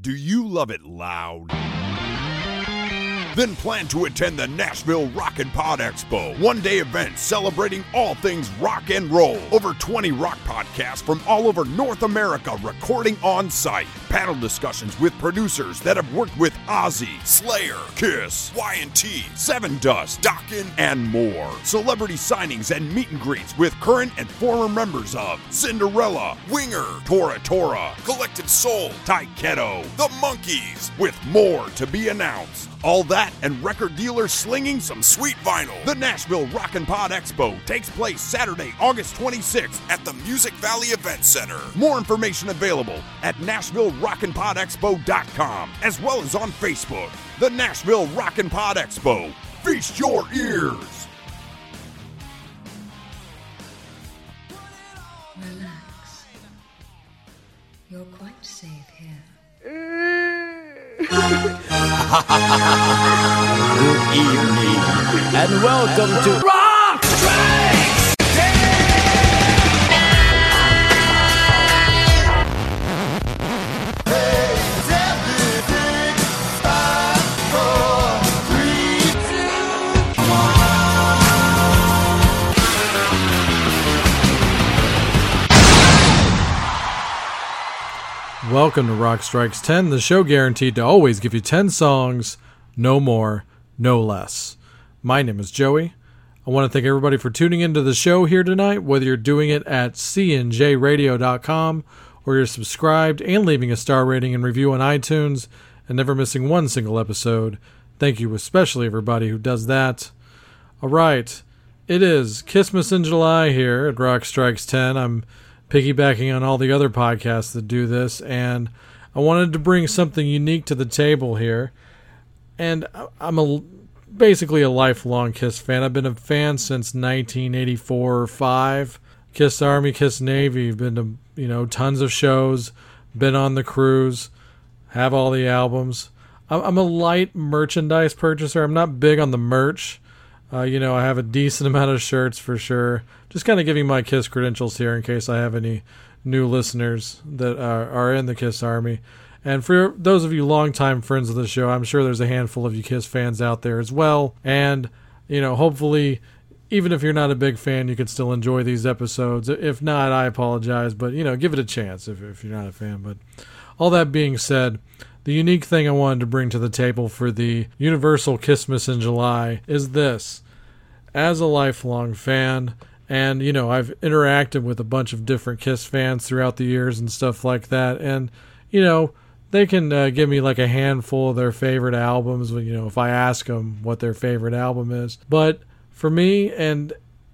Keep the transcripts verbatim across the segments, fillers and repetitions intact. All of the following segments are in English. Do you love it loud? Then plan to attend the Nashville Rock and Pod Expo, one-day event celebrating all things rock and roll. Over twenty rock podcasts from all over North America recording on site. Panel discussions with producers that have worked with Ozzy, Slayer, KISS, Y and T, Seven Dust, Dokken, and more. Celebrity signings and meet and greets with current and former members of Cinderella, Winger, Tora Tora, Collective Soul, Taiketo, The Monkees, with more to be announced. All that and record dealers slinging some sweet vinyl. The Nashville Rock and Pod Expo takes place Saturday, August twenty-sixth at the Music Valley Event Center. More information available at Nashville Rock and Pod Expo dot com as well as on Facebook. The Nashville Rock and Pod Expo. Feast your ears. Relax. You're quite safe here. Good evening, and welcome and to Rock Strikes Ten! It's everything, five, four, three, two, one. Welcome to Rock Strikes Ten, the show guaranteed to always give you ten songs, no more, no less. My name is Joey. I want to thank everybody for tuning into the show here tonight, whether you're doing it at C N J radio dot com or you're subscribed and leaving a star rating and review on iTunes and never missing one single episode. Thank you especially everybody who does that. All right, it is Kissmas in July here at Rock Strikes ten. I'm piggybacking on all the other podcasts that do this, and I wanted to bring something unique to the table here. And I'm a, basically a lifelong KISS fan. I've been a fan since nineteen eighty-four or five. KISS Army, KISS Navy. Been to, you know, tons of shows. Been on the cruise. Have all the albums. I'm a light merchandise purchaser. I'm not big on the merch. Uh, you know, I have a decent amount of shirts for sure. Just kind of giving my KISS credentials here in case I have any new listeners that are, are in the KISS Army. And for those of you longtime friends of the show, I'm sure there's a handful of you KISS fans out there as well. And, you know, hopefully, even if you're not a big fan, you can still enjoy these episodes. If not, I apologize. But, you know, give it a chance if, if you're not a fan. But all that being said, the unique thing I wanted to bring to the table for the Universal Kissmas in July is this. As a lifelong fan, and, you know, I've interacted with a bunch of different KISS fans throughout the years and stuff like that. And, you know, they can uh, give me like a handful of their favorite albums, you know, if I ask them what their favorite album is. But for me, and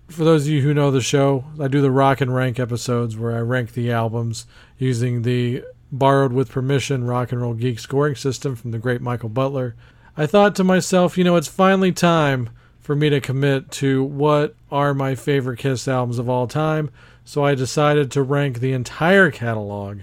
for those of you who know the show, I do the Rock and Rank episodes where I rank the albums using the borrowed with permission Rock and Roll Geek scoring system from the great Michael Butler. I thought to myself, you know, it's finally time for me to commit to what are my favorite KISS albums of all time. So I decided to rank the entire catalog.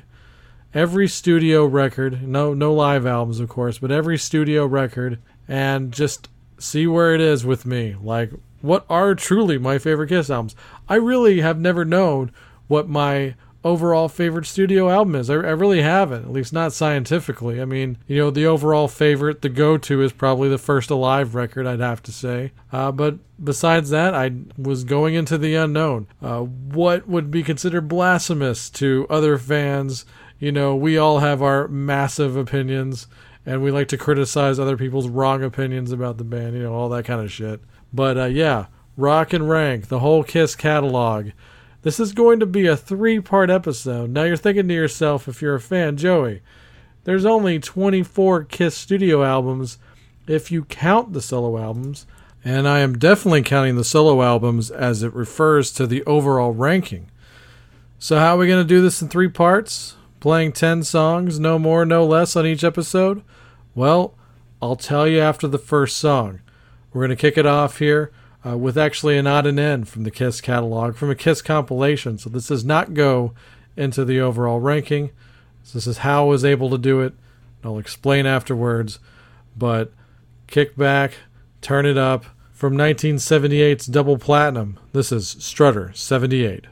Every studio record, no no live albums, of course, but every studio record, and just see where it is with me. Like, what are truly my favorite KISS albums? I really have never known what my overall favorite studio album is. I, I really haven't, at least not scientifically. I mean, you know, the overall favorite, the go-to, is probably the first Alive record, I'd have to say. Uh, but besides that, I was going into the unknown. Uh, what would be considered blasphemous to other fans? You know, we all have our massive opinions, and we like to criticize other people's wrong opinions about the band, you know, all that kind of shit. But, uh, yeah, Rock and Rank, the whole KISS catalog. This is going to be a three-part episode. Now you're thinking to yourself, if you're a fan, Joey, there's only twenty-four KISS studio albums if you count the solo albums, and I am definitely counting the solo albums as it refers to the overall ranking. So how are we going to do this in three parts? Playing ten songs, no more, no less on each episode? Well, I'll tell you after the first song. We're going to kick it off here uh, with actually an odd and end from the KISS catalog, from a KISS compilation. So this does not go into the overall ranking. So this is how I was able to do it. I'll explain afterwards. But kick back, turn it up. From nineteen seventy-eight's Double Platinum, this is Strutter seventy-eight.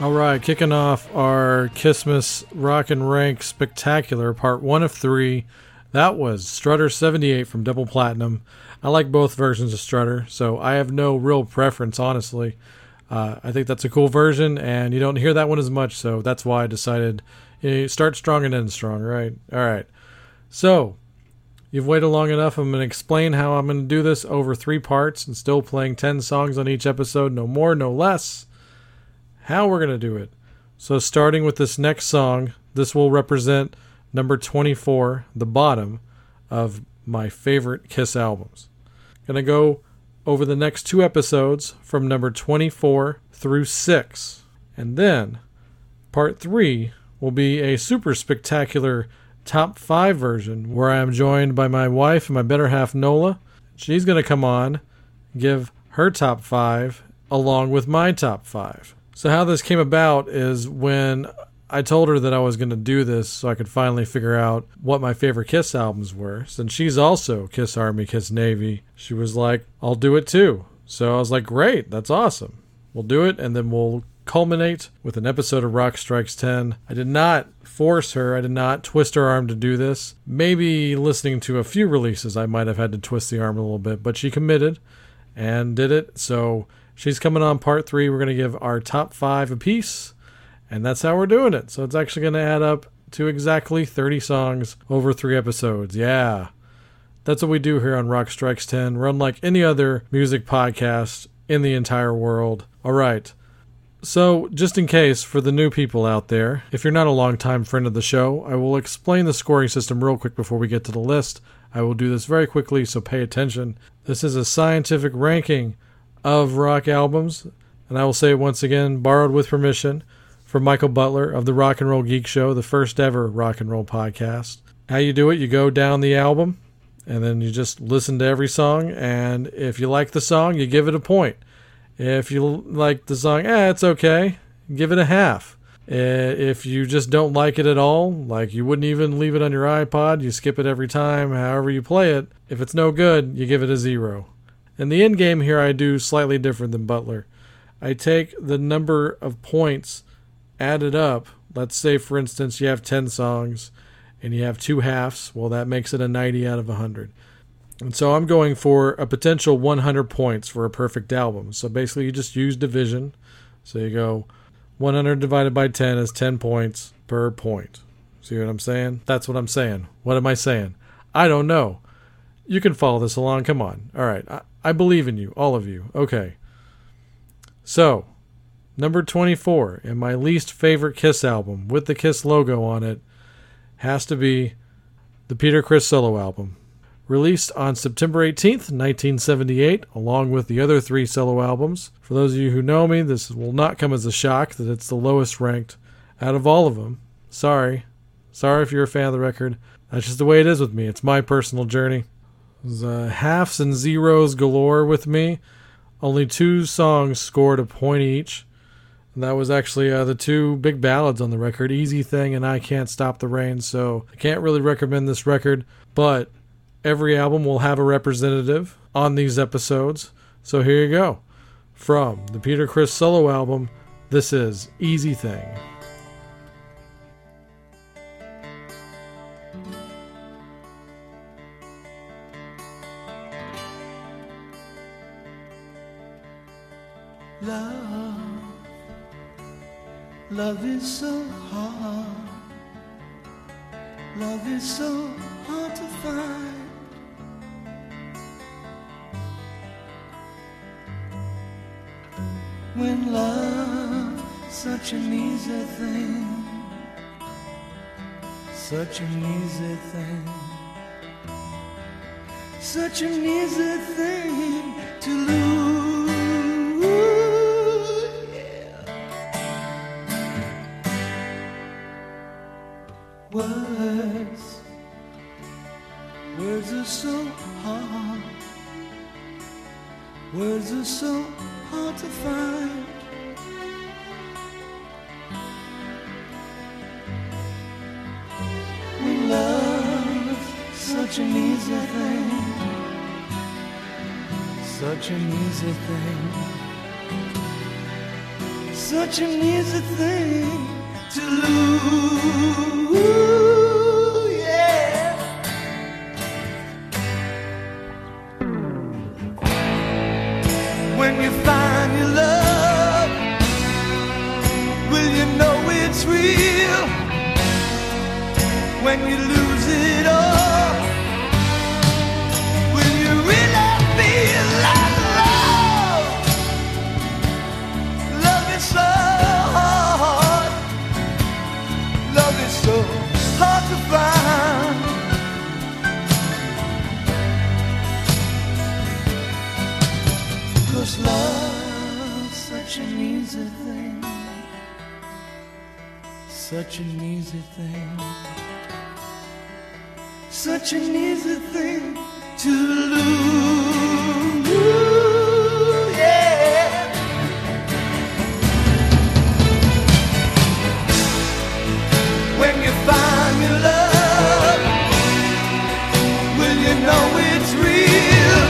All right, kicking off our Kissmas Rock and Rank Spectacular, part one of three. That was Strutter seventy-eight from Double Platinum. I like both versions of Strutter, so I have no real preference, honestly. Uh, I think that's a cool version, and you don't hear that one as much, so that's why I decided, you know, start strong and end strong, right? All right. So, you've waited long enough. I'm going to explain how I'm going to do this over three parts and still playing ten songs on each episode, no more, no less. How we're going to do it. So starting with this next song, this will represent number twenty-four, the bottom of my favorite KISS albums. Going to go over the next two episodes from number twenty-four through six. And then part three will be a super spectacular top five version where I am joined by my wife and my better half, Nola. She's going to come on, give her top five along with my top five. So how this came about is when I told her that I was going to do this so I could finally figure out what my favorite KISS albums were. Since she's also KISS Army, KISS Navy, she was like, I'll do it too. So I was like, great, that's awesome. We'll do it, and then we'll culminate with an episode of Rock Strikes Ten. I did not force her. I did not twist her arm to do this. Maybe listening to a few releases, I might have had to twist the arm a little bit, but she committed and did it. So she's coming on part three. We're going to give our top five apiece, and that's how we're doing it. So it's actually going to add up to exactly thirty songs over three episodes. Yeah, that's what we do here on Rock Strikes ten. We're unlike any other music podcast in the entire world. All right. So just in case for the new people out there, if you're not a longtime friend of the show, I will explain the scoring system real quick before we get to the list. I will do this very quickly, so pay attention. This is a scientific ranking of rock albums, and I will say it once again, borrowed with permission from Michael Butler of the Rock and Roll Geek Show, the first ever rock and roll podcast. How you do it, you go down the album, and then you just listen to every song, and if you like the song, you give it a point. If you like the song, eh, it's okay, give it a half. If you just don't like it at all, like you wouldn't even leave it on your iPod, you skip it every time, however you play it, if it's no good, you give it a zero. In the end game here, I do slightly different than Butler. I take the number of points added up. Let's say, for instance, you have ten songs and you have two halves. Well, that makes it a ninety out of one hundred. And so I'm going for a potential one hundred points for a perfect album. So basically, you just use division. So you go one hundred divided by ten is ten points per point. See what I'm saying? That's what I'm saying. What am I saying? I don't know. You can follow this along. Come on. All right. I, I believe in you, all of you. Okay. So, number twenty-four, and my least favorite KISS album with the KISS logo on it, has to be the Peter Criss solo album. Released on September eighteenth, nineteen seventy-eight, along with the other three solo albums. For those of you who know me, this will not come as a shock that it's the lowest ranked out of all of them. Sorry. Sorry if you're a fan of the record. That's just the way it is with me. It's my personal journey. The halves and zeros galore with me. Only two songs scored a point each. And that was actually uh, the two big ballads on the record, Easy Thing and I Can't Stop the Rain. So I can't really recommend this record, but every album will have a representative on these episodes. So here you go. From the Peter Criss solo album, this is Easy Thing. Love, love is so hard, love is so hard to find. When love, such an easy thing, such an easy thing, such an easy thing to lose. Words, words are so hard, words are so hard to find. When love's such an easy thing, such an easy thing, such an easy thing to lose, yeah. When you find your love, will you know it's real? When you lose it all, will you really feel like love? Love is so hard. Love is so hard to find. Cause love's such an easy thing. Such an easy thing. Such an easy thing to lose, yeah. When you find your love, will you know it's real?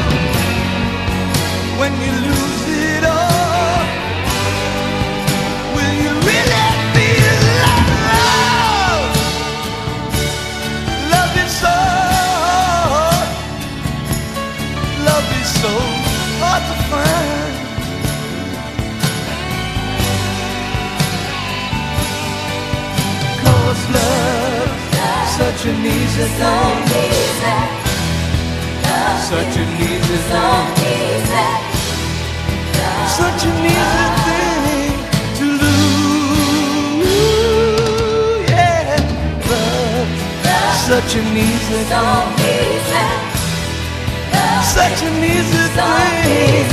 When you lose it all, will you really feel like love? Love is so hard. Love is so hard to find. Cause love, such an easy thing. Such an easy thing. Such an easy thing to lose, yeah. Love, such an easy thing. Such an easy thing.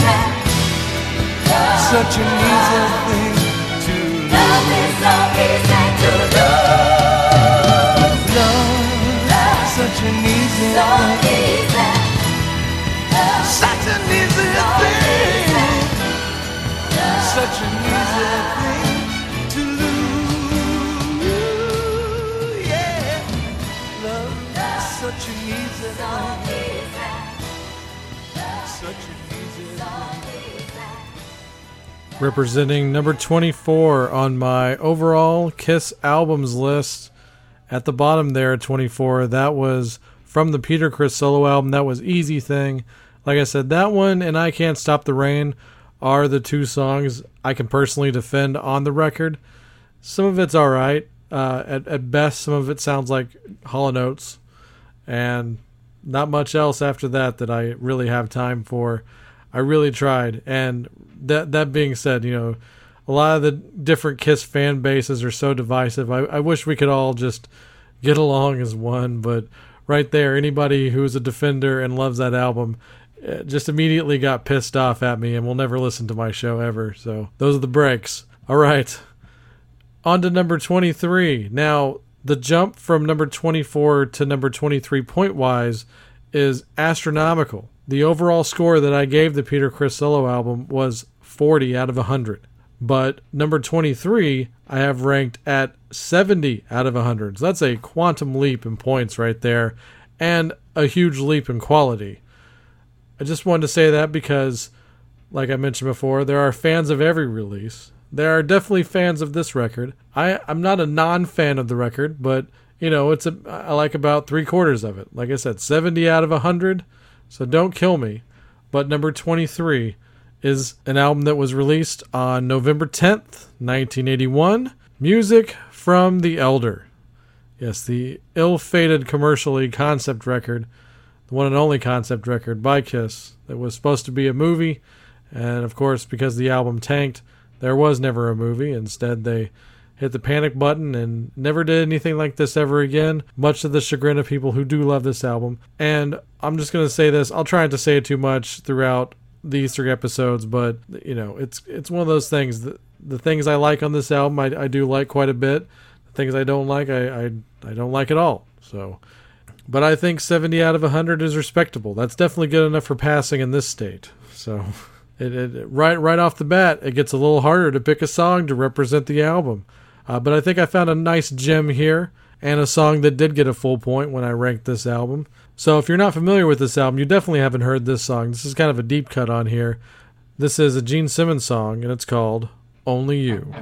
Such an easy thing to lose. Love, such an easy thing. Such an easy thing. Such an easy thing to lose, yeah. Love, such an easy thing. Such an easy thing. Representing number twenty-four on my overall KISS albums list. At the bottom there, twenty-four, that was from the Peter Criss solo album. That was Easy Thing. Like I said, that one and I Can't Stop the Rain are the two songs I can personally defend on the record. Some of it's all right. Uh, at, at best, some of it sounds like hollow notes. And not much else after that that I really have time for. I really tried. And that that being said, you know, a lot of the different KISS fan bases are so divisive. I, I wish we could all just get along as one, but right there, anybody who's a defender and loves that album just immediately got pissed off at me and will never listen to my show ever. So those are the breaks. All right. On to number twenty-three. Now, the jump from number twenty-four to number twenty-three point-wise is astronomical. The overall score that I gave the Peter Criss solo album was forty out of one hundred. But number twenty-three, I have ranked at seventy out of one hundred. So that's a quantum leap in points right there and a huge leap in quality. I just wanted to say that because, like I mentioned before, there are fans of every release. There are definitely fans of this record. I, I'm not a non-fan of the record, but, you know, it's a, I like about three quarters of it. Like I said, seventy out of one hundred, so don't kill me. But number twenty-three is an album that was released on November tenth, nineteen eighty-one, Music from the Elder. Yes, the ill-fated commercially concept record, the one and only concept record by KISS that was supposed to be a movie. And, of course, because the album tanked, there was never a movie. Instead, they hit the panic button and never did anything like this ever again, much to the chagrin of people who do love this album. And I'm just going to say this. I'll try not to say it too much throughout these three episodes, but, you know, it's it's one of those things. The, the things I like on this album, I, I do like quite a bit. The things I don't like, I, I, I don't like at all. So, but I think seventy out of one hundred is respectable. That's definitely good enough for passing in this state. So, it, it right right off the bat, it gets a little harder to pick a song to represent the album. Uh, but I think I found a nice gem here and a song that did get a full point when I ranked this album. So if you're not familiar with this album, you definitely haven't heard this song. This is kind of a deep cut on here. This is a Gene Simmons song, and it's called Only you.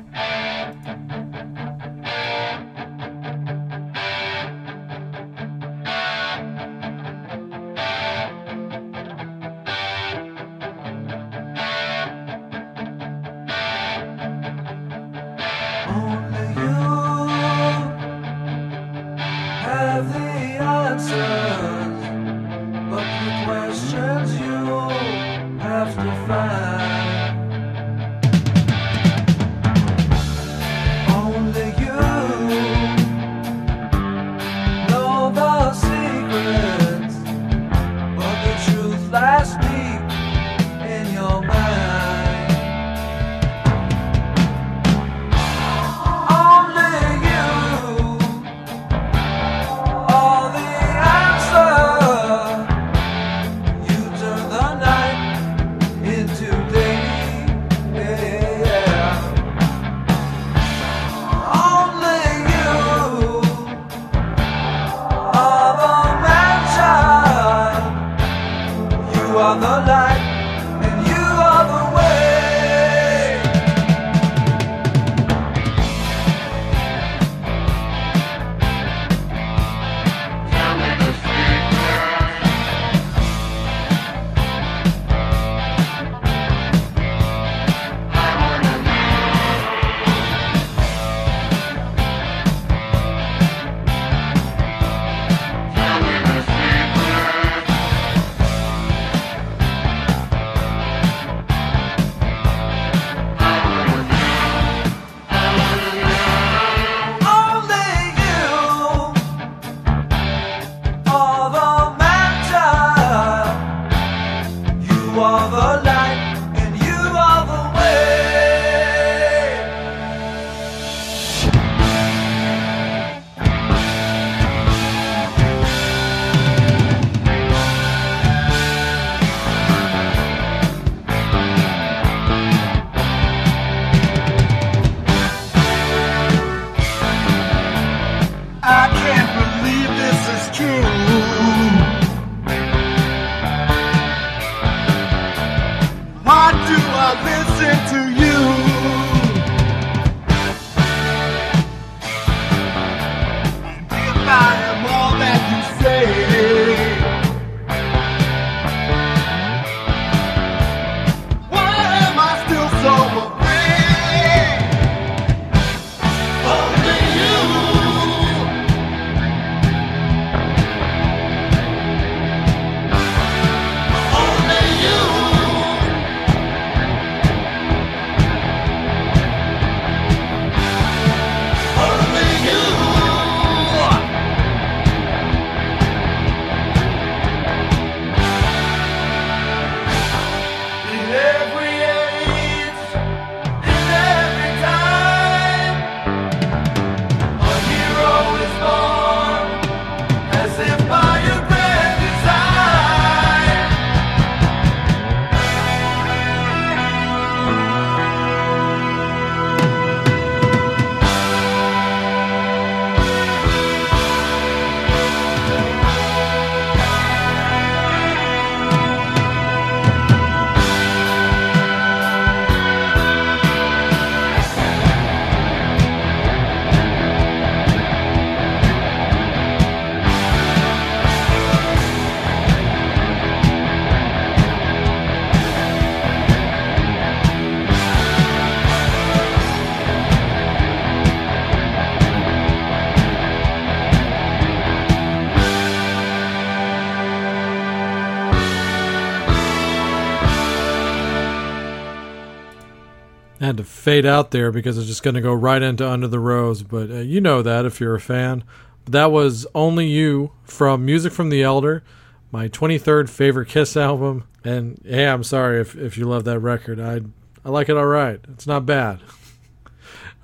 Had to fade out there because it's just going to go right into Under the Rose, but uh, you know that if you're a fan. But that was Only You from Music from the Elder, my twenty-third favorite KISS album. And yeah, I'm sorry if, if you love that record. I I like it all right. It's not bad.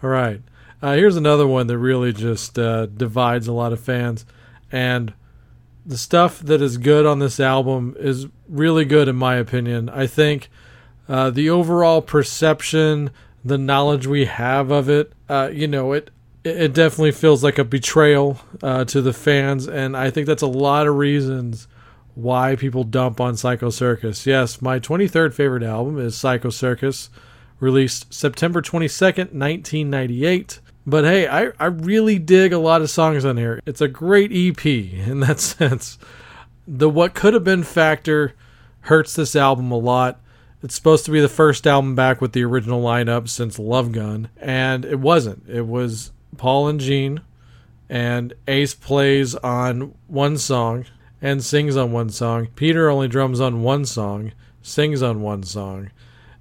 All right. Uh, here's another one that really just uh, divides a lot of fans. And the stuff that is good on this album is really good in my opinion. I think... Uh, the overall perception, the knowledge we have of it, uh, you know, it it definitely feels like a betrayal uh, to the fans, and I think that's a lot of reasons why people dump on Psycho Circus. Yes, my twenty-third favorite album is Psycho Circus, released September twenty-second, nineteen ninety-eight. But hey, I, I really dig a lot of songs on here. It's a great E P in that sense. The what could have been factor hurts this album a lot. It's supposed to be the first album back with the original lineup since Love Gun, and it wasn't. It was Paul and Jean, and Ace plays on one song and sings on one song. Peter only drums on one song, sings on one song.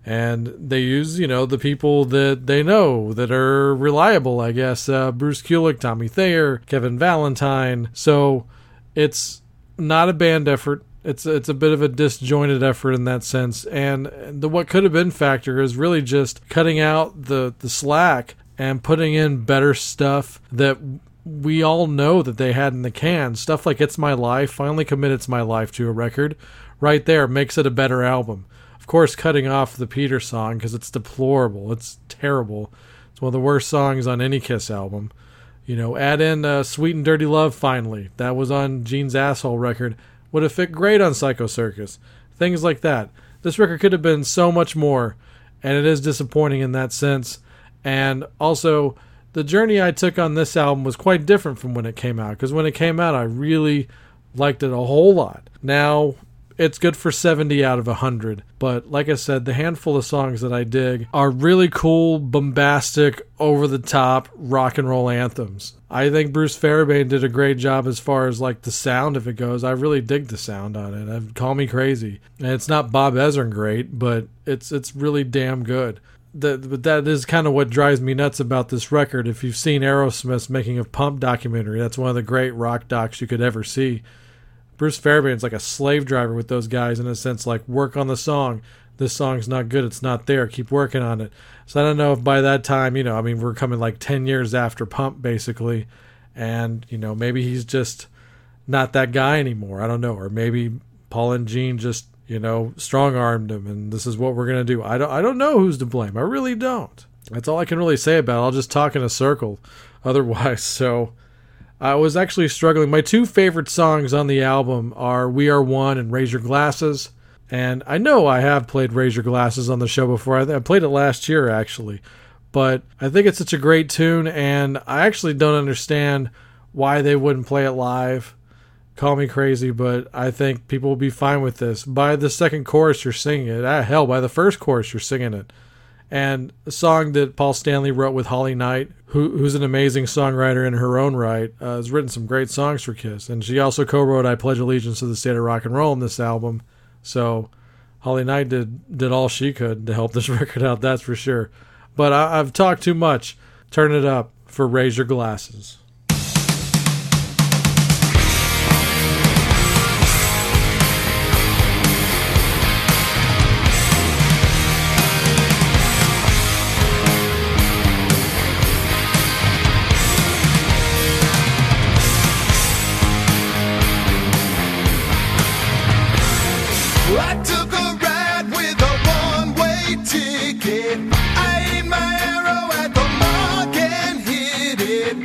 And they use, you know, the people that they know that are reliable, I guess. Uh, Bruce Kulick, Tommy Thayer, Kevin Valentine. So it's not a band effort. It's, it's a bit of a disjointed effort in that sense. And the what could have been factor is really just cutting out the, the slack and putting in better stuff that we all know that they had in the can. Stuff like It's My Life, finally commit It's My Life to a record. Right there makes it a better album. Of course, cutting off the Peter song because it's deplorable. It's terrible. It's one of the worst songs on any KISS album. You know, add in uh, Sweet and Dirty Love, finally. That was on Gene's Asshole record. Would have fit great on Psycho Circus. Things like that. This record could have been so much more, and it is disappointing in that sense. And also, the journey I took on this album was quite different from when it came out, because when it came out, I really liked it a whole lot. Now, it's good for seventy out of one hundred, but like I said, the handful of songs that I dig are really cool, bombastic, over-the-top rock and roll anthems. I think Bruce Fairbairn did a great job as far as like the sound of it goes. I really dig the sound on it. I'd call me crazy. And it's not Bob Ezrin great, but it's it's really damn good. That, but that is kind of what drives me nuts about this record. If you've seen Aerosmith's Making of Pump documentary, that's one of the great rock docs you could ever see. Bruce Fairbairn's like a slave driver with those guys in a sense, like, work on the song. This song's not good. It's not there. Keep working on it. So I don't know if by that time, you know, I mean, we're coming like ten years after Pump, basically. And, you know, maybe he's just not that guy anymore. I don't know. Or maybe Paul and Jean just, you know, strong-armed him, and this is what we're going to do. I don't, I don't know who's to blame. I really don't. That's all I can really say about it. I'll just talk in a circle otherwise, so... I was actually struggling. My two favorite songs on the album are We Are One and Raise Your Glasses. And I know I have played Raise Your Glasses on the show before. I, th- I played it last year, actually. But I think it's such a great tune, and I actually don't understand why they wouldn't play it live. Call me crazy, but I think people will be fine with this. By the second chorus, you're singing it. Ah, hell, by the first chorus, you're singing it. And a song that Paul Stanley wrote with Holly Knight, who, who's an amazing songwriter in her own right, uh, has written some great songs for KISS. And she also co-wrote I Pledge Allegiance to the State of Rock and Roll in this album. So Holly Knight did, did all she could to help this record out, that's for sure. But I, I've talked too much. Turn it up for Raise Your Glasses. I ate my arrow at the mark and hit it.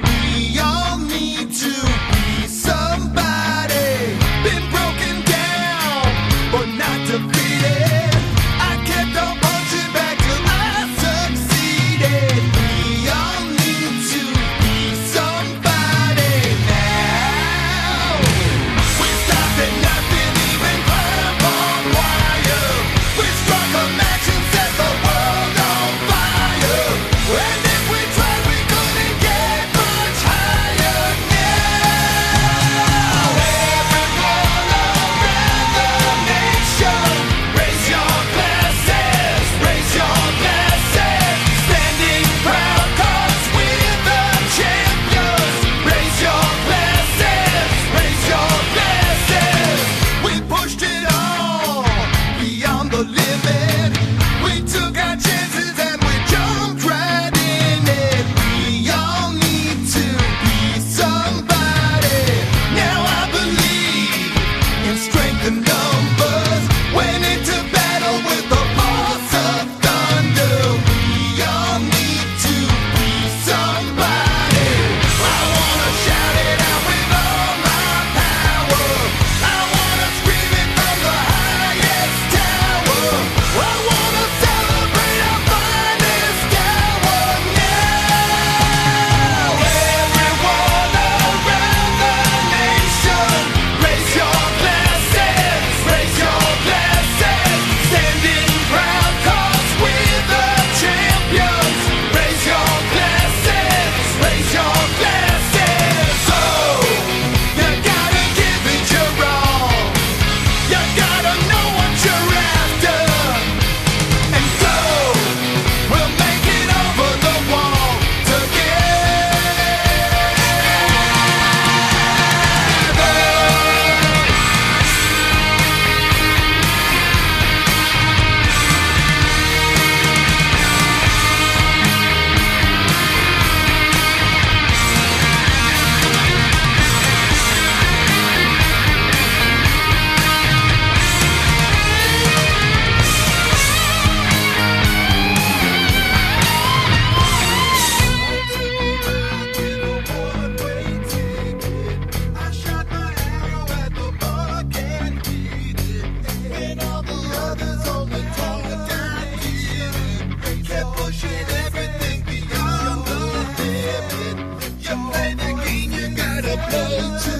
get paid to win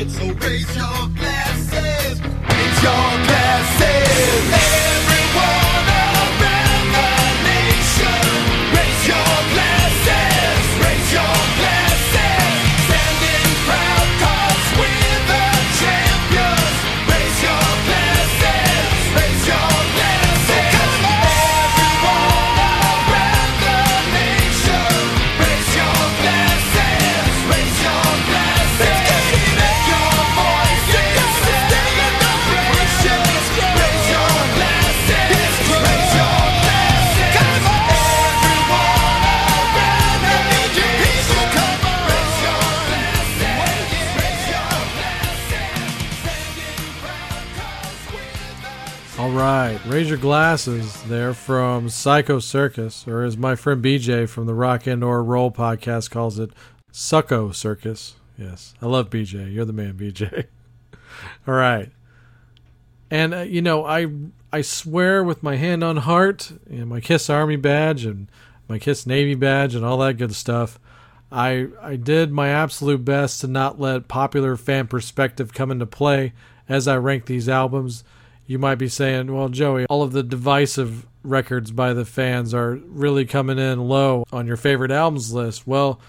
it, so raise your glasses, raise your glasses. Everyone around the nation, raise your glasses, raise your glasses. Standing proud 'cause we're the champions. Raise your glasses, raise your glasses. Everyone around the nation, raise your glasses, raise your glasses. Make your voices celebrations. Raise your glasses, raise your glasses. Everyone around the nation, raise your glasses, raise your glasses. Standing proud 'cause we're the All right, raise your glasses there from Psycho Circus, or as my friend B J from the Rock and Roll podcast calls it, Sucko Circus. Yes, I love B J. You're the man, B J. All right. And, uh, you know, I I swear with my hand on heart and my KISS Army badge and my KISS Navy badge and all that good stuff, I, I did my absolute best to not let popular fan perspective come into play as I rank these albums. You might be saying, well, Joey, all of the divisive records by the fans are really coming in low on your favorite albums list. Well,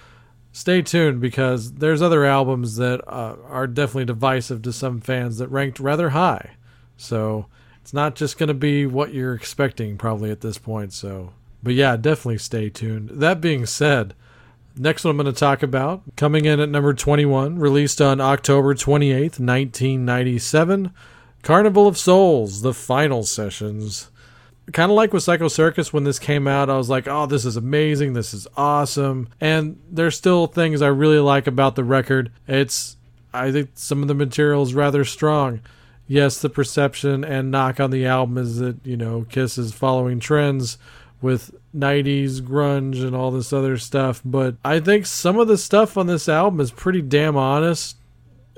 stay tuned, because there's other albums that uh, are definitely divisive to some fans that ranked rather high. So it's not just going to be what you're expecting probably at this point. So, but yeah, definitely stay tuned. That being said, next one I'm going to talk about, coming in at number twenty-one, released on October twenty-eighth, nineteen ninety-seven, Carnival of Souls, The Final Sessions. Kind of like with Psycho Circus, when this came out, I was like, oh, this is amazing, this is awesome. And there's still things I really like about the record. It's, I think some of the material's rather strong. Yes, the perception and knock on the album is that, you know, KISS is following trends with nineties grunge and all this other stuff, but I think some of the stuff on this album is pretty damn honest,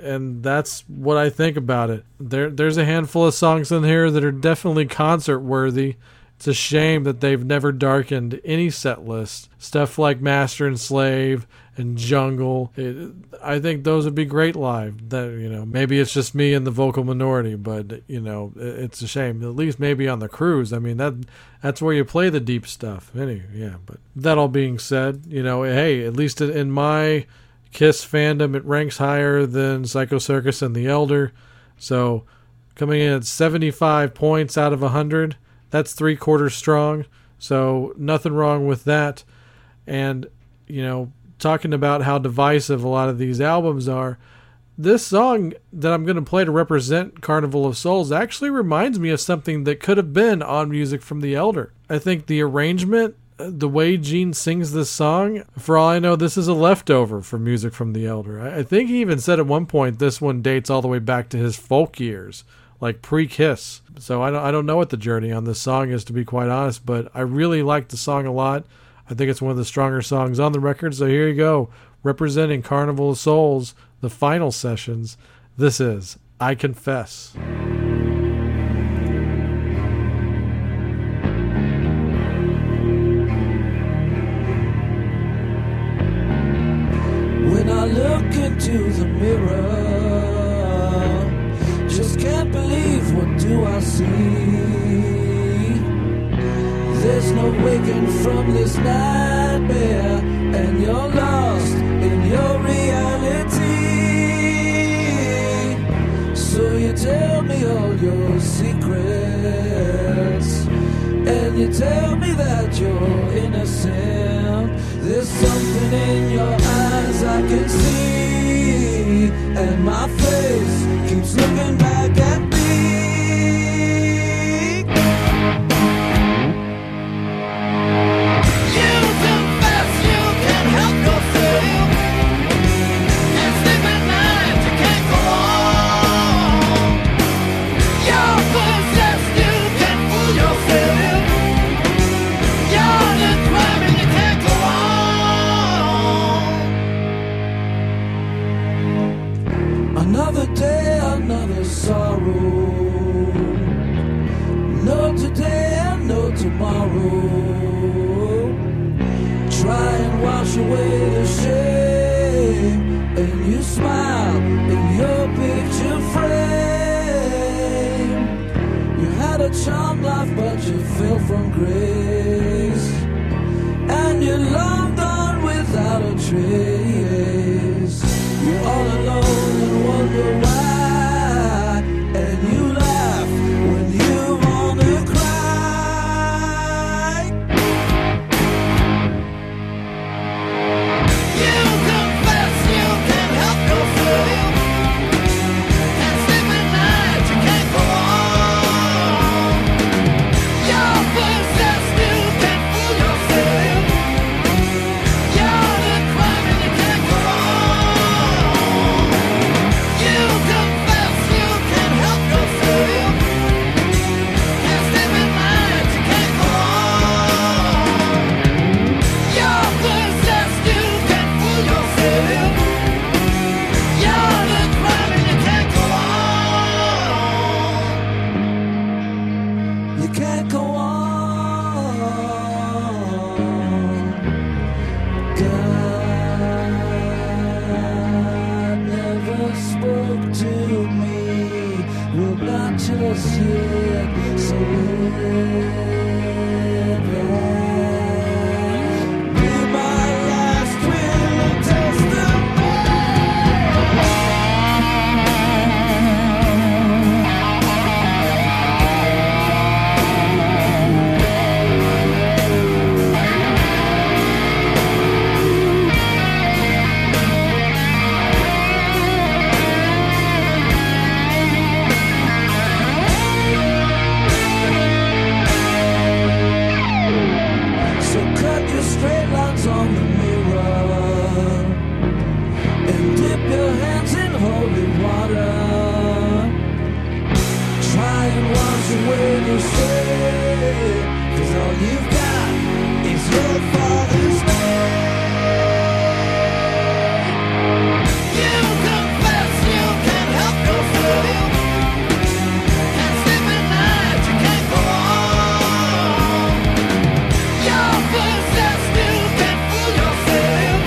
and that's what I think about it. There, there's a handful of songs in here that are definitely concert worthy. It's a shame that they've never darkened any set list. Stuff like Master and Slave and Jungle, it, I think those would be great live. That, you know, maybe it's just me and the vocal minority, but you know, it, it's a shame. At least maybe on the cruise. I mean, that that's where you play the deep stuff. Anyway, yeah. But that all being said, you know, hey, at least in my KISS fandom, it ranks higher than Psycho Circus and The Elder. So coming in at seventy-five points out of one hundred, that's three quarters strong. So nothing wrong with that. And, you know, talking about how divisive a lot of these albums are, this song that I'm going to play to represent Carnival of Souls actually reminds me of something that could have been on Music from the Elder. I think the arrangement, the way Gene sings this song, for all I know, this is a leftover from Music from the Elder. I think he even said at one point this one dates all the way back to his folk years, like pre-KISS. So I don't, I don't know what the journey on this song is, to be quite honest, but I really like the song a lot. I think it's one of the stronger songs on the record. So here you go, representing Carnival of Souls, The Final Sessions. This is I Confess. To the mirror, just can't believe what do I see. There's no waking from this nightmare, and you're lost in your reality. So you tell me all your secrets, and you tell me that you're innocent. There's something in your eyes I can see, and my face keeps looking back at me. You confess you can't help yourself, and sleep at night you can't go on. You're possessed, you can't fool yourself. You're the crime and you can't go on. Another day, another sorrow. No today and no tomorrow. Try and wash away the shame, and to smile in your picture frame. You had a charmed life, but you fell from grace, and you loved on without a trace. You're all alone and wonder why, and you laugh when you wanna cry. You confess you can't help yourself, can't sleep at night, you can't go on. You're possessed, you can't fool yourself, you're the crime and you can't go on. You confess you can't help yourself, can't sleep at night, you can't go on. You're possessed, you can't fool yourself, you're the crime and you can't go on. You can't go on. God never spoke to me. We're not just yet, so live it. Be my last will and testament. So cut your straight lines on the mirror and dip your hands in holy water. Try and wash away the shame, 'cause all you've got is your father's name. You confess you can't help yourself, can't sleep at night, you can't go on. You're possessed, you can't fool yourself,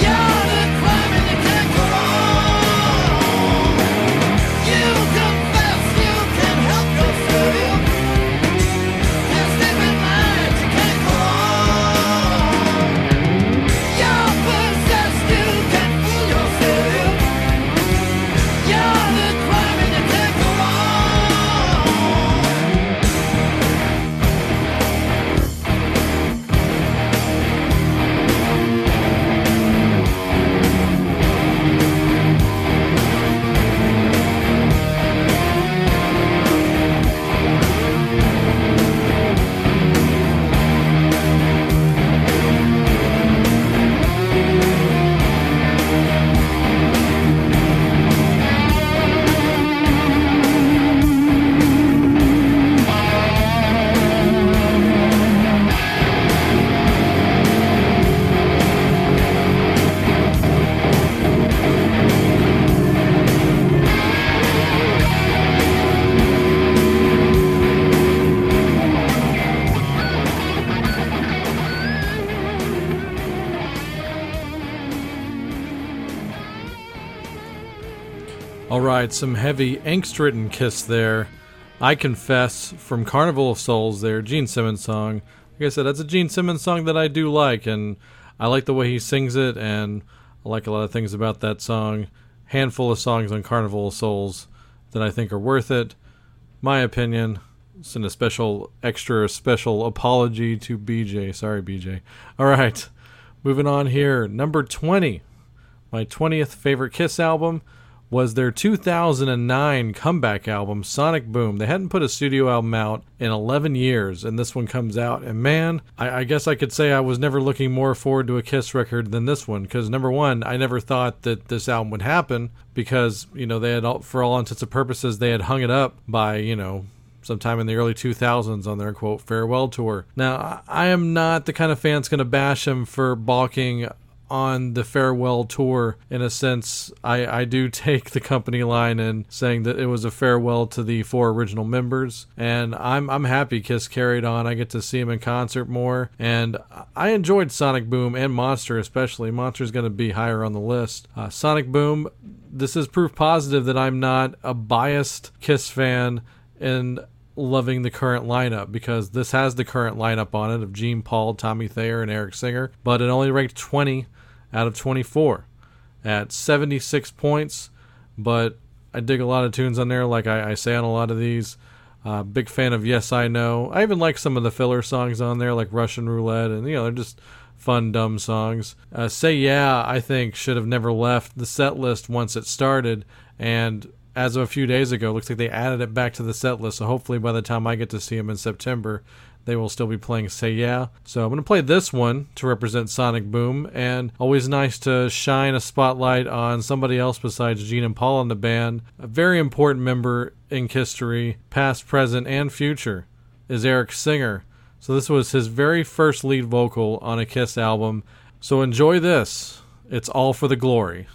you're the crime and you can't go on. You confess you can't help yourself, can't sleep at night, you can't go on. You're possessed, you can't fool yourself, you're the crime and you can't go on. All right, some heavy, angst-ridden Kiss there. I Confess from Carnival of Souls there, Gene Simmons song. Like I said, that's a Gene Simmons song that I do like, and I like the way he sings it, and I like a lot of things about that song. Handful of songs on Carnival of Souls that I think are worth it. My opinion. Send a special, extra special apology to B J. Sorry, B J. All right, moving on here. Number twenty, my twentieth favorite Kiss album, was their two thousand nine comeback album, Sonic Boom. They hadn't put a studio album out in eleven years, and this one comes out. And man, I, I guess I could say I was never looking more forward to a Kiss record than this one, because number one, I never thought that this album would happen, because, you know, they had, all, for all intents and purposes, they had hung it up by, you know, sometime in the early two thousands on their, quote, farewell tour. Now, I, I am not the kind of fan that's going to bash them for balking on the farewell tour, in a sense, I, I do take the company line in saying that it was a farewell to the four original members, and I'm I'm happy KISS carried on. I get to see him in concert more, and I enjoyed Sonic Boom and Monster especially. Monster's going to be higher on the list. Uh, Sonic Boom, this is proof positive that I'm not a biased KISS fan and loving the current lineup, because this has the current lineup on it of Gene Paul, Tommy Thayer, and Eric Singer, but it only ranked twenty out of twenty-four at seventy-six points. But I dig a lot of tunes on there, like I, I say on a lot of these. Uh, big fan of Yes I Know. I even like some of the filler songs on there, like Russian Roulette, and you know, they're just fun, dumb songs. Uh, Say Yeah, I think, should have never left the set list once it started, and as of a few days ago, looks like they added it back to the set list, so hopefully by the time I get to see them in September, they will still be playing Say Yeah. So I'm going to play this one to represent Sonic Boom, and always nice to shine a spotlight on somebody else besides Gene and Paul in the band. A very important member in history, past, present, and future, is Eric Singer. So this was his very first lead vocal on a KISS album. So enjoy this. It's All for the Glory.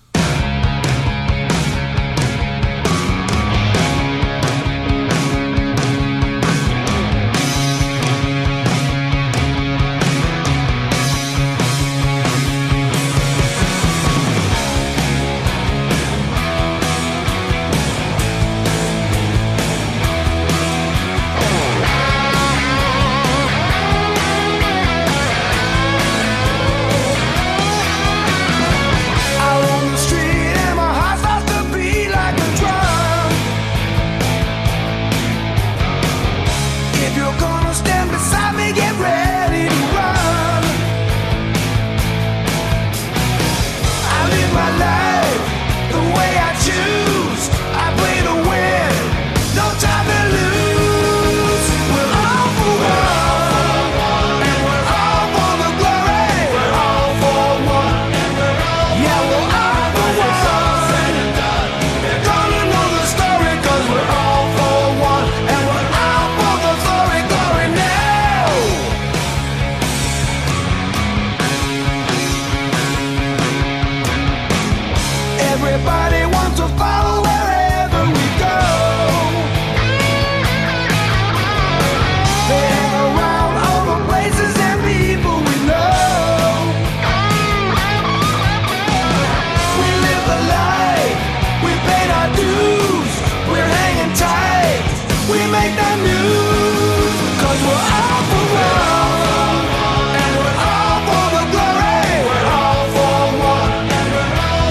We're all for one, and we're all for one.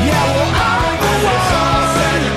Yeah, we're all for one.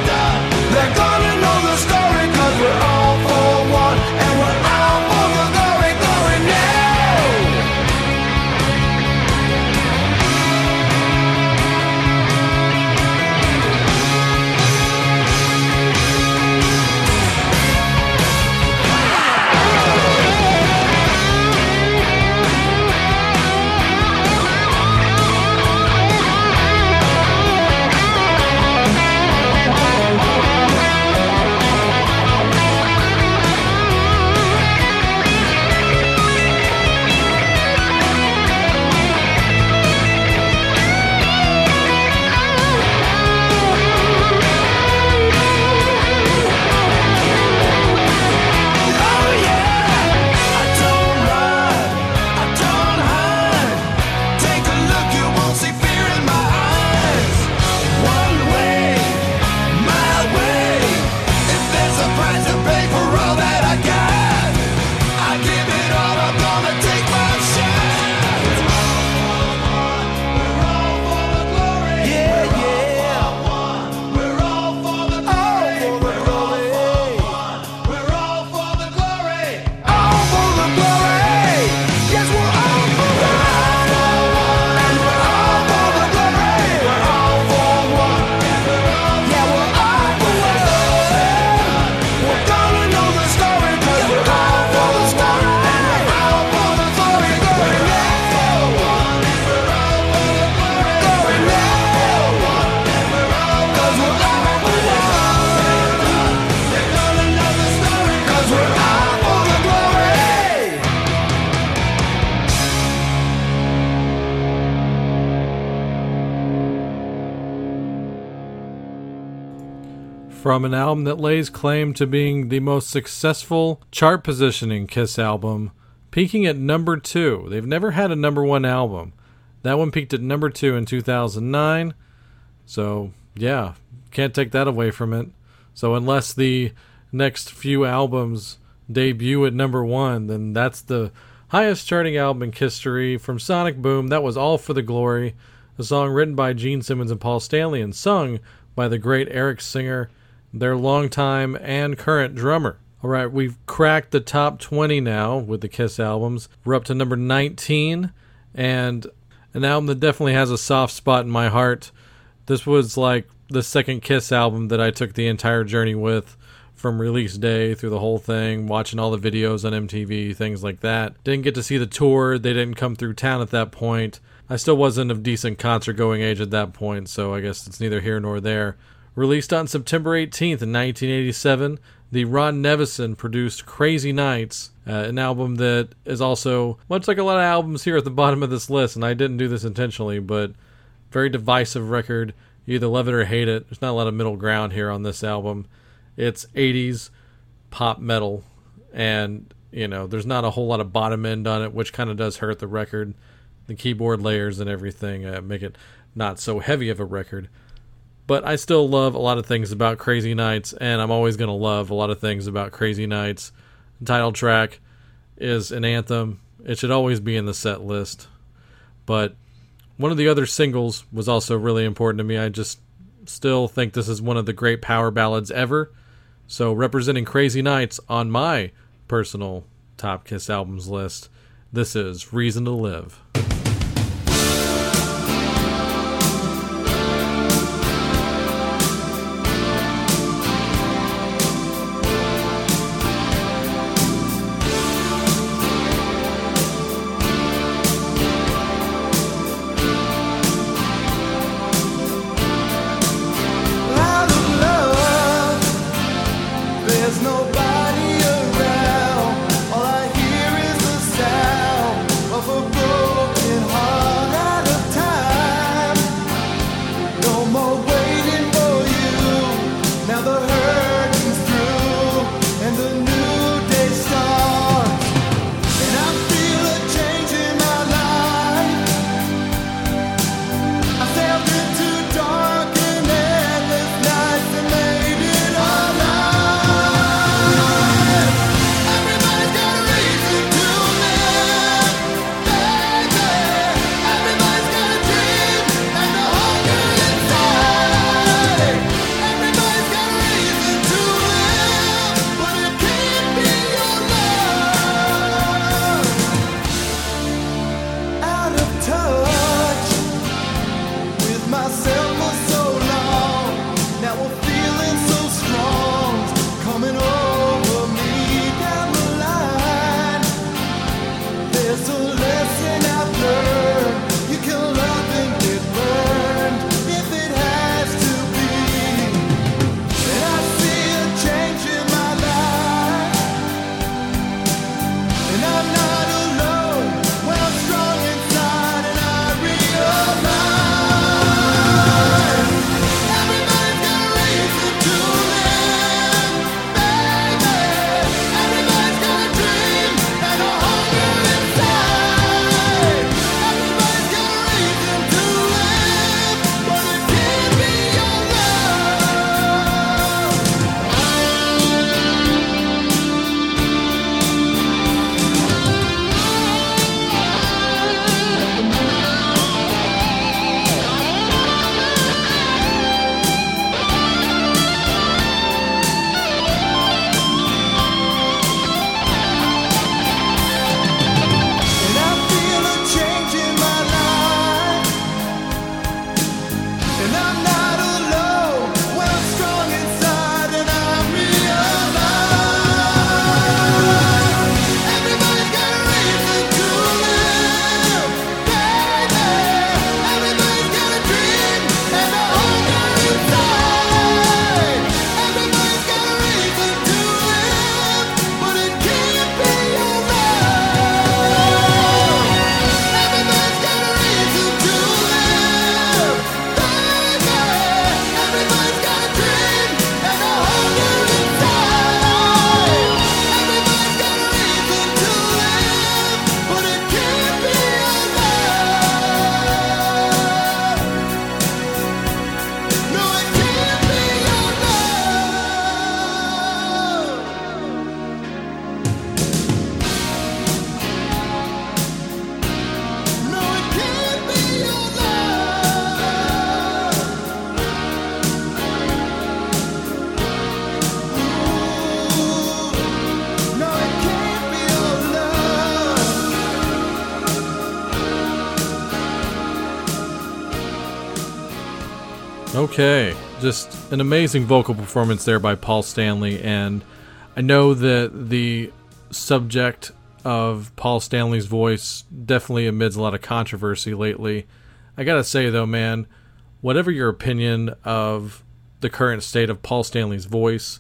from an album that lays claim to being the most successful chart-positioning KISS album, peaking at number two. They've never had a number one album. That one peaked at number two in two thousand nine. So, yeah, can't take that away from it. So unless the next few albums debut at number one, then that's the highest charting album in history. From Sonic Boom, that was All for the Glory, a song written by Gene Simmons and Paul Stanley and sung by the great Eric Singer, their longtime and current drummer. All right, we've cracked the top twenty now with the KISS albums. We're up to number nineteen, and an album that definitely has a soft spot in my heart. This was like the second KISS album that I took the entire journey with, from release day through the whole thing, watching all the videos on M T V, things like that. Didn't get to see the tour. They didn't come through town at that point. I still wasn't of decent concert-going age at that point, so I guess it's neither here nor there. Released on September eighteenth in nineteen eighty-seven, the Ron Nevison-produced Crazy Nights, uh, an album that is also, much like a lot of albums here at the bottom of this list, and I didn't do this intentionally, but very divisive record. You either love it or hate it. There's not a lot of middle ground here on this album. It's eighties pop metal, and, you know, there's not a whole lot of bottom end on it, which kind of does hurt the record. The keyboard layers and everything uh, make it not so heavy of a record. But I still love a lot of things about Crazy Nights, and I'm always going to love a lot of things about Crazy Nights. The title track is an anthem. It should always be in the set list. But one of the other singles was also really important to me. I just still think this is one of the great power ballads ever. So representing Crazy Nights on my personal top KISS albums list, this is Reason to Live. Nobody around, all I hear is the sound of a broken Okay, just an amazing vocal performance there by Paul Stanley, and I know that the subject of Paul Stanley's voice definitely amidst a lot of controversy lately. I gotta say though, man, whatever your opinion of the current state of Paul Stanley's voice,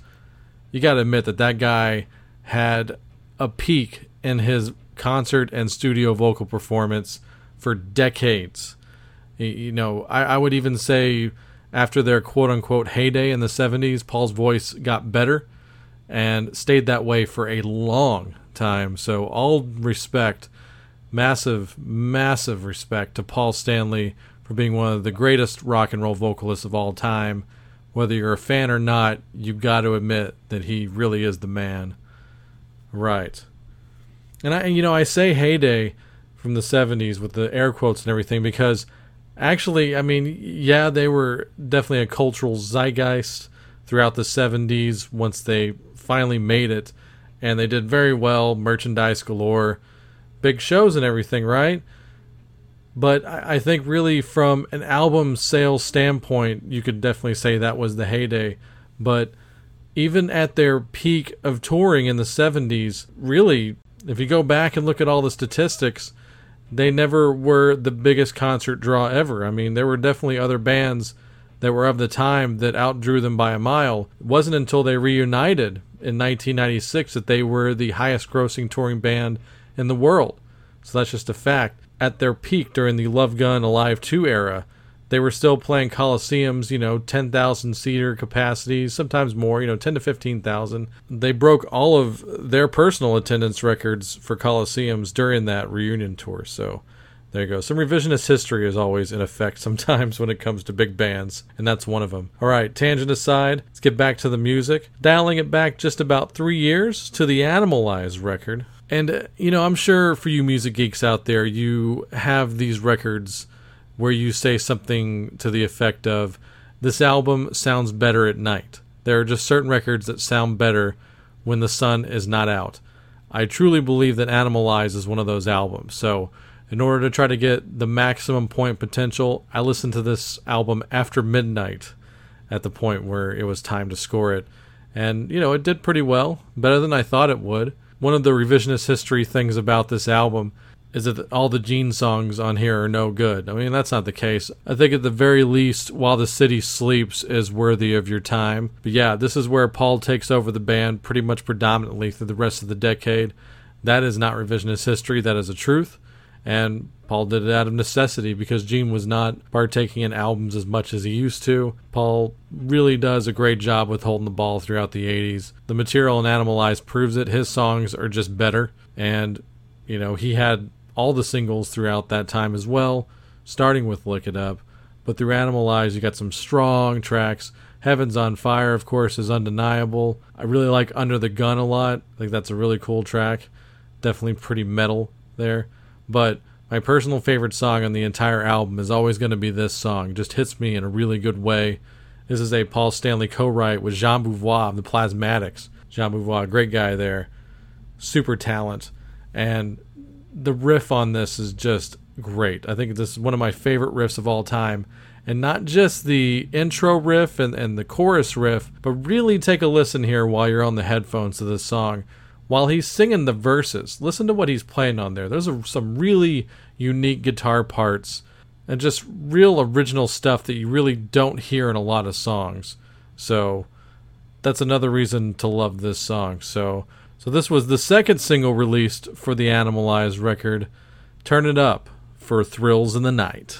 you gotta admit that that guy had a peak in his concert and studio vocal performance for decades. You know, I, I would even say after their quote-unquote heyday in the seventies, Paul's voice got better and stayed that way for a long time. So all respect, massive, massive respect to Paul Stanley for being one of the greatest rock and roll vocalists of all time. Whether you're a fan or not, you've got to admit that he really is the man. Right. And, I, you know, I say heyday from the seventies with the air quotes and everything because actually, I mean, yeah, they were definitely a cultural zeitgeist throughout the seventies once they finally made it. And they did very well, merchandise galore, big shows and everything, right? But I think really from an album sales standpoint, you could definitely say that was the heyday. But even at their peak of touring in the seventies, really, if you go back and look at all the statistics, they never were the biggest concert draw ever. I mean, there were definitely other bands that were of the time that outdrew them by a mile. It wasn't until they reunited in nineteen ninety-six that they were the highest grossing touring band in the world. So that's just a fact. At their peak during the Love Gun Alive two era, they were still playing coliseums, you know, ten thousand seater capacity, sometimes more, you know, ten to fifteen thousand. They broke all of their personal attendance records for coliseums during that reunion tour. So there you go. Some revisionist history is always in effect sometimes when it comes to big bands, and that's one of them. All right, tangent aside, let's get back to the music. Dialing it back just about three years to the Animalize record. And, uh, you know, I'm sure for you music geeks out there, you have these records where you say something to the effect of, this album sounds better at night. There are just certain records that sound better when the sun is not out. I truly believe that Animalize is one of those albums. So in order to try to get the maximum point potential, I listened to this album after midnight at the point where it was time to score it. And, you know, it did pretty well, better than I thought it would. One of the revisionist history things about this album is that all the Jean songs on here are no good. I mean, that's not the case. I think at the very least, While the City Sleeps is worthy of your time. But yeah, this is where Paul takes over the band pretty much predominantly through the rest of the decade. That is not revisionist history. That is the truth. And Paul did it out of necessity because Jean was not partaking in albums as much as he used to. Paul really does a great job with holding the ball throughout the eighties. The material in Animalize proves it. His songs are just better. And, you know, he had all the singles throughout that time as well, starting with Lick It Up. But through Animalize, you got some strong tracks. Heaven's on Fire, of course, is undeniable. I really like Under the Gun a lot. I think that's a really cool track. Definitely pretty metal there. But my personal favorite song on the entire album is always going to be this song. It just hits me in a really good way. This is a Paul Stanley co-write with Jean Beauvoir of the Plasmatics. Jean Beauvoir, great guy there. Super talent. And the riff on this is just great. I think this is one of my favorite riffs of all time. And not just the intro riff and, and the chorus riff, but really take a listen here while you're on the headphones to this song. While he's singing the verses, listen to what he's playing on there. Those are some really unique guitar parts and just real original stuff that you really don't hear in a lot of songs. So that's another reason to love this song. So... So this was the second single released for the Animalize record. Turn it up for Thrills in the Night.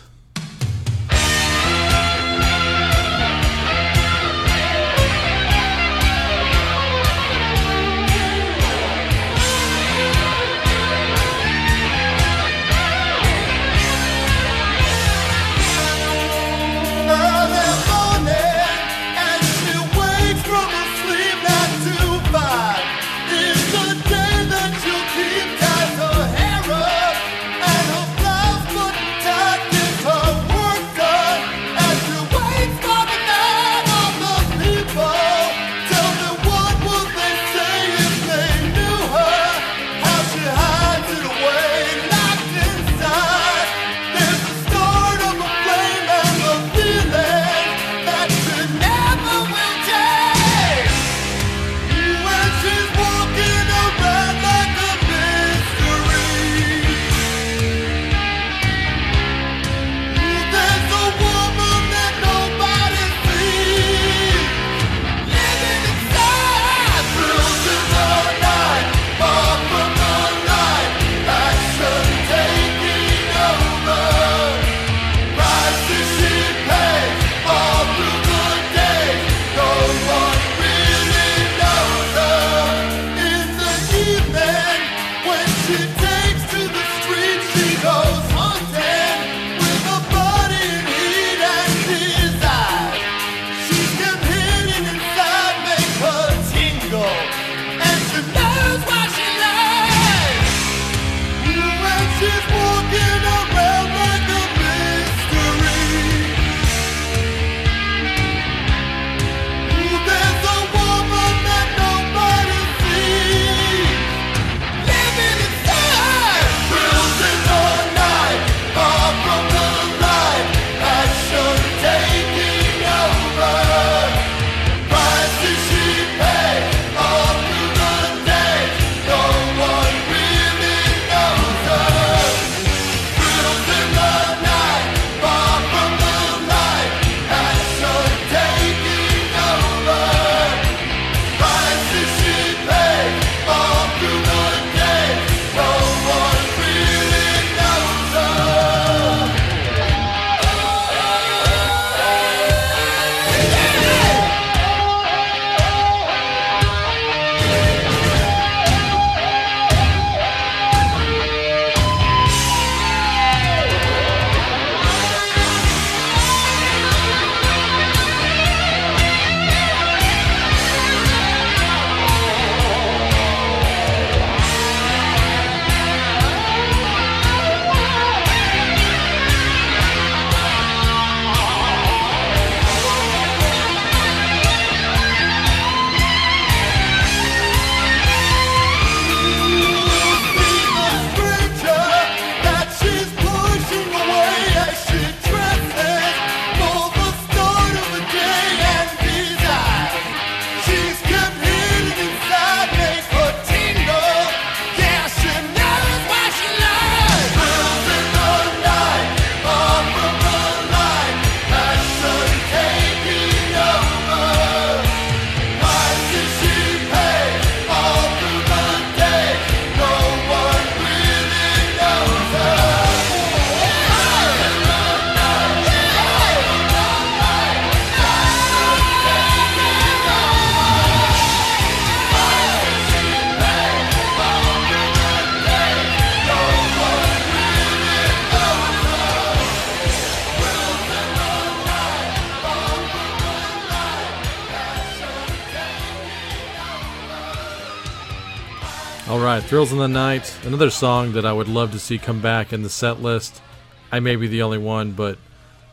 All right, Thrills in the Night, another song that I would love to see come back in the set list. I may be the only one, but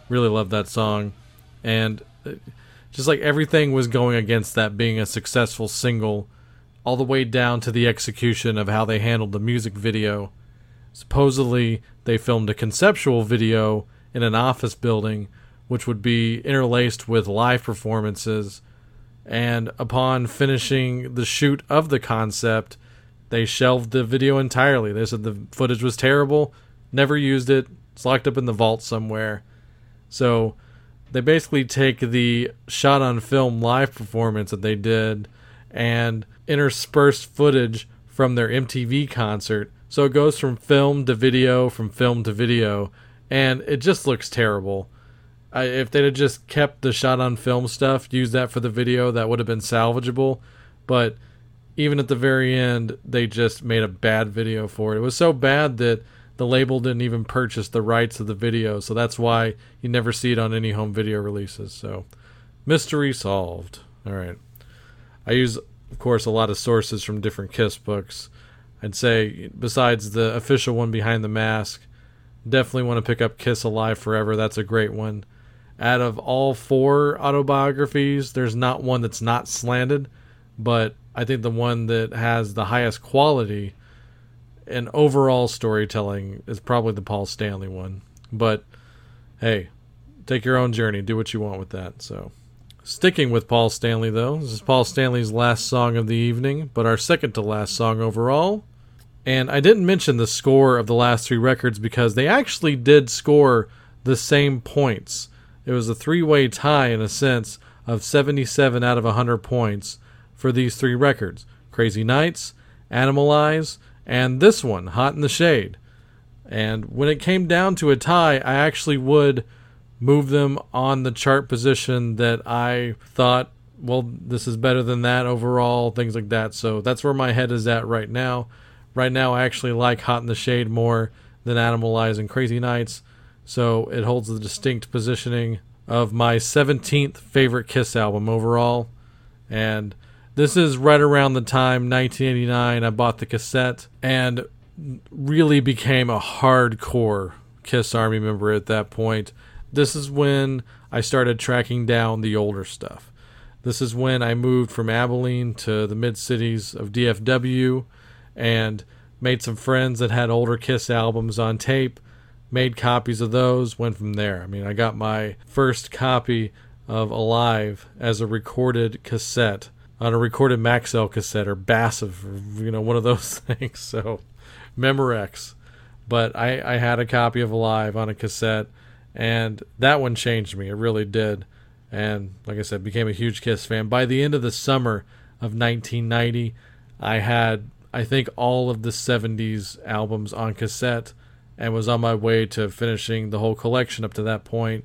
really love that song. And just like everything was going against that being a successful single, all the way down to the execution of how they handled the music video. Supposedly, they filmed a conceptual video in an office building, which would be interlaced with live performances. And upon finishing the shoot of the concept, they shelved the video entirely. They said the footage was terrible, never used it, it's locked up in the vault somewhere. So they basically take the shot on film live performance that they did and interspersed footage from their M T V concert. So it goes from film to video, from film to video, and it just looks terrible. I, if they'd have just kept the shot on film stuff, used that for the video, that would have been salvageable. But even at the very end, they just made a bad video for it. It was so bad that the label didn't even purchase the rights of the video, so that's why you never see it on any home video releases. So, mystery solved. All right. I use, of course, a lot of sources from different KISS books. I'd say, besides the official one, Behind the Mask, definitely want to pick up KISS Alive Forever. That's a great one. Out of all four autobiographies, there's not one that's not slanted, but I think the one that has the highest quality and overall storytelling is probably the Paul Stanley one. But hey, take your own journey, do what you want with that. So, sticking with Paul Stanley, though, this is Paul Stanley's last song of the evening, but our second to last song overall. And I didn't mention the score of the last three records because they actually did score the same points. It was a three-way tie, in a sense, of seventy-seven out of one hundred points for these three records: Crazy Nights, Animalize, and this one, Hot in the Shade. And when it came down to a tie, I actually would move them on the chart position that I thought, well, this is better than that overall, things like that. So that's where my head is at right now. Right now, I actually like Hot in the Shade more than Animalize and Crazy Nights. So it holds the distinct positioning of my seventeenth favorite KISS album overall. And this is right around the time, nineteen eighty-nine, I bought the cassette and really became a hardcore KISS Army member at that point. This is when I started tracking down the older stuff. This is when I moved from Abilene to the mid-cities of D F W and made some friends that had older KISS albums on tape, made copies of those, went from there. I mean, I got my first copy of Alive as a recorded cassette, on a recorded Maxell cassette or Bassif, or, you know, one of those things. So Memorex. But I, I had a copy of Alive on a cassette, and that one changed me. It really did. And like I said, became a huge KISS fan. By the end of the summer of nineteen ninety, I had, I think, all of the seventies albums on cassette and was on my way to finishing the whole collection up to that point.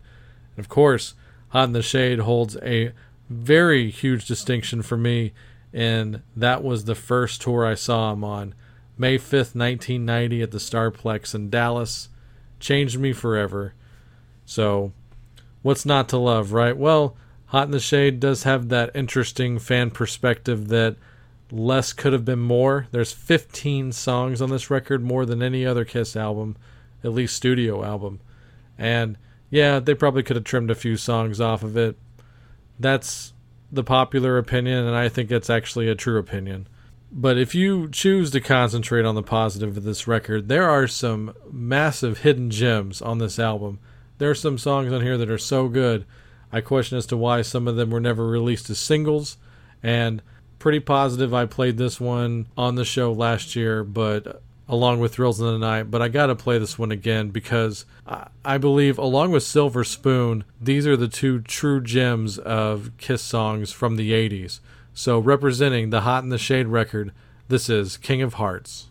And of course, Hot in the Shade holds a very huge distinction for me, and that was the first tour I saw him on, May fifth, nineteen ninety, at the Starplex in Dallas. Changed me forever. So, what's not to love, right? Well, Hot in the Shade does have that interesting fan perspective that less could have been more. There's fifteen songs on this record, more than any other KISS album, at least studio album. And yeah, they probably could have trimmed a few songs off of it. That's the popular opinion, and I think it's actually a true opinion. But if you choose to concentrate on the positive of this record, there are some massive hidden gems on this album. There are some songs on here that are so good, I question as to why some of them were never released as singles, and pretty positive I played this one on the show last year, but along with Thrills in the Night, but I gotta play this one again because I, I believe, along with Silver Spoon, these are the two true gems of KISS songs from the eighties. So representing the Hot in the Shade record, this is King of Hearts.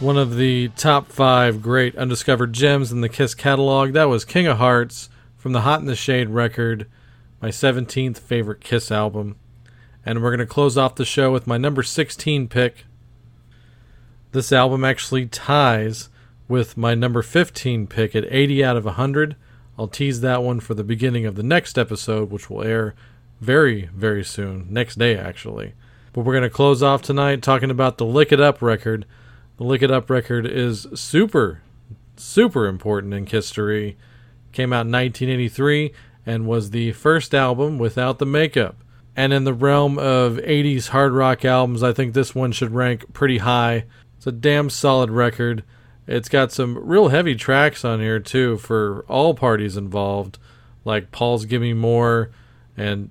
one of the top five great undiscovered gems in the KISS catalog. That was King of Hearts from the Hot in the Shade record, my seventeenth favorite KISS album. And we're going to close off the show with my number sixteen pick. This album actually ties with my number fifteen pick at eighty out of one hundred. I'll tease that one for the beginning of the next episode, which will air very, very soon. Next day, actually. But we're going to close off tonight talking about the Lick It Up record. The Lick It Up record is super, super important in KISSery. Came out in nineteen eighty-three and was the first album without the makeup. And in the realm of eighties hard rock albums, I think this one should rank pretty high. It's a damn solid record. It's got some real heavy tracks on here, too, for all parties involved, like Paul's Gimme More, and,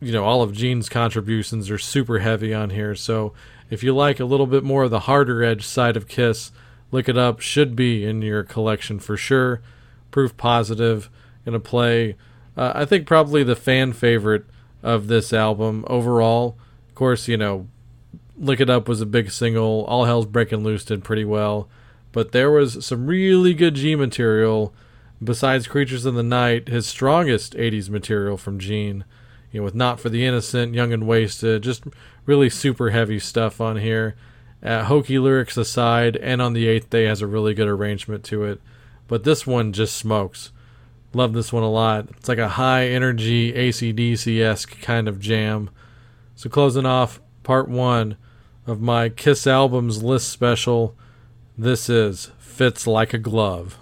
you know, all of Gene's contributions are super heavy on here. So if you like a little bit more of the harder edge side of KISS, Lick It Up should be in your collection for sure. Proof Positive, gonna play, uh, I think, probably the fan favorite of this album overall. Of course, you know, Lick It Up was a big single. All Hell's Breaking Loose did pretty well. But there was some really good G material. Besides Creatures of the Night, his strongest eighties material from Gene. You know, with Not for the Innocent, Young and Wasted, just really super heavy stuff on here. Uh, hokey lyrics aside, And on the Eighth Day has a really good arrangement to it. But this one just smokes. Love this one a lot. It's like a high energy A C D C-esque kind of jam. So closing off part one of my KISS albums list special, this is Fits Like a Glove.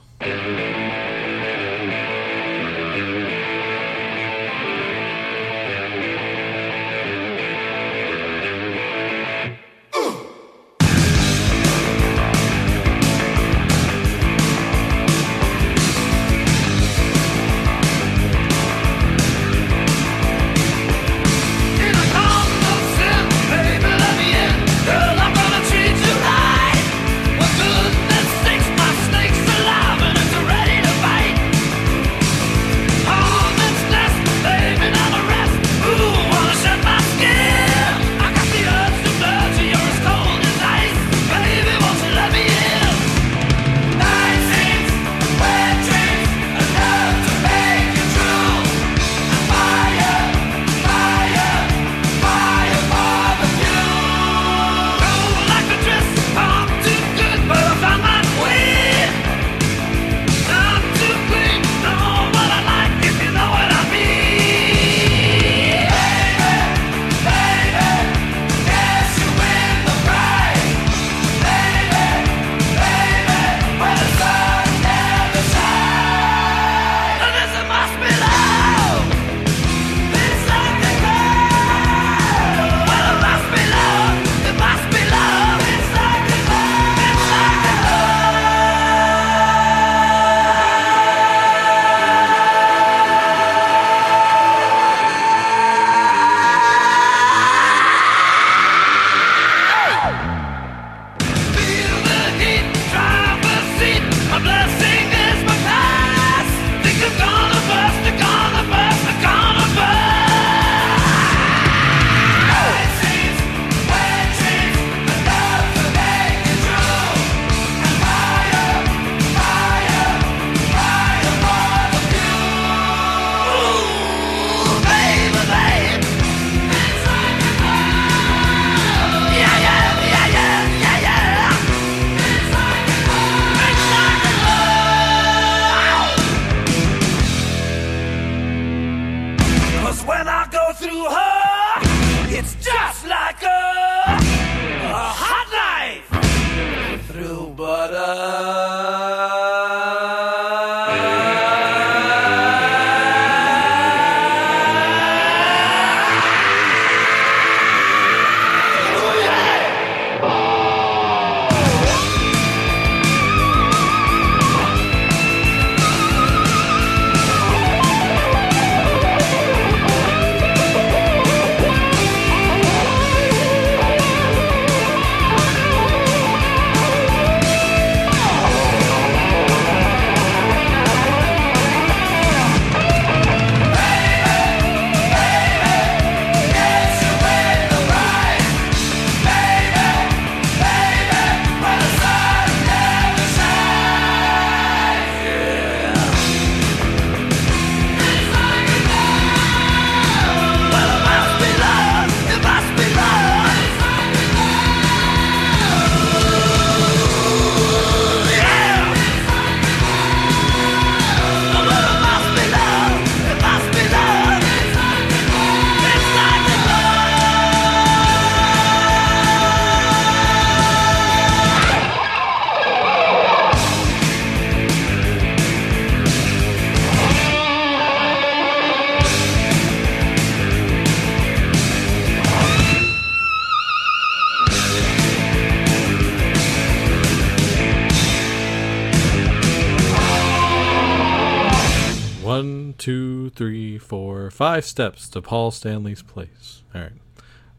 three, four, five steps to Paul Stanley's place. All right.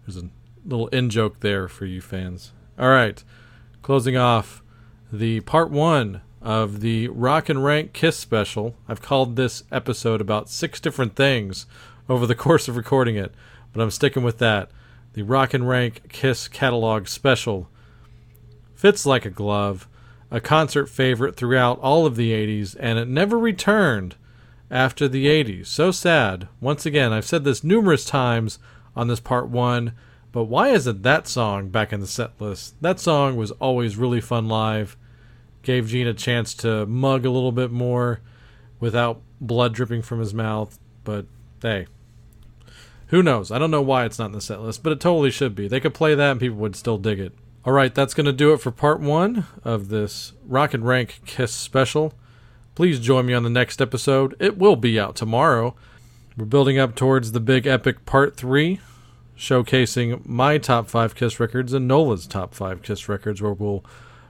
There's a little in-joke there for you fans. All right. Closing off the part one of the Rock and Rank Kiss special. I've called this episode about six different things over the course of recording it, but I'm sticking with that. The Rock and Rank Kiss catalog special fits like a glove, a concert favorite throughout all of the eighties, and it never returned after the eighties. So sad. Once again, I've said this numerous times on this part one, but why isn't that song back in the set list? That song was always really fun live. Gave Gene a chance to mug a little bit more without blood dripping from his mouth, but hey, who knows? I don't know why it's not in the set list, but it totally should be. They could play that and people would still dig it. All right, that's going to do it for part one of this Rock and Rank Kiss special. Please join me on the next episode. It will be out tomorrow. We're building up towards the big epic part three, showcasing my top five Kiss records and Nola's top five Kiss records, where we'll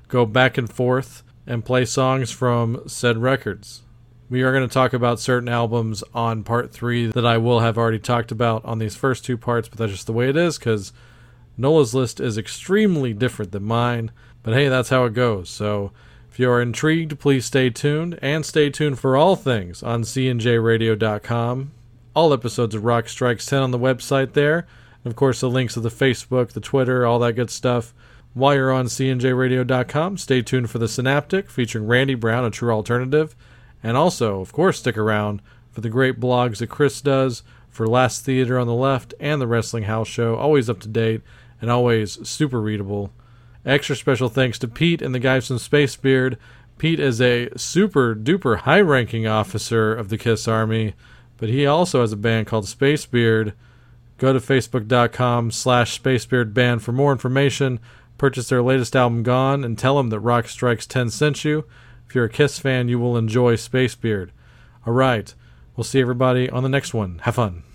go back and forth and play songs from said records. We are going to talk about certain albums on part three that I will have already talked about on these first two parts, but that's just the way it is because Nola's list is extremely different than mine. But hey, that's how it goes. So if you are intrigued, please stay tuned, and stay tuned for all things on C N J radio dot com. All episodes of Rock Strikes ten on the website there. And of course, the links to the Facebook, the Twitter, all that good stuff. While you're on C N J radio dot com, stay tuned for The Synaptic, featuring Randy Brown, A True Alternative. And also, of course, stick around for the great blogs that Chris does for Last Theater on the Left and The Wrestling House Show, always up to date and always super readable. Extra special thanks to Pete and the guys from Spacebeard. Pete is a super-duper high-ranking officer of the KISS Army, but he also has a band called Spacebeard. Go to facebook.com slash Spacebeard Band for more information. Purchase their latest album, Gone, and tell them that Rock Strikes ten sent you. If you're a KISS fan, you will enjoy Spacebeard. All right, we'll see everybody on the next one. Have fun.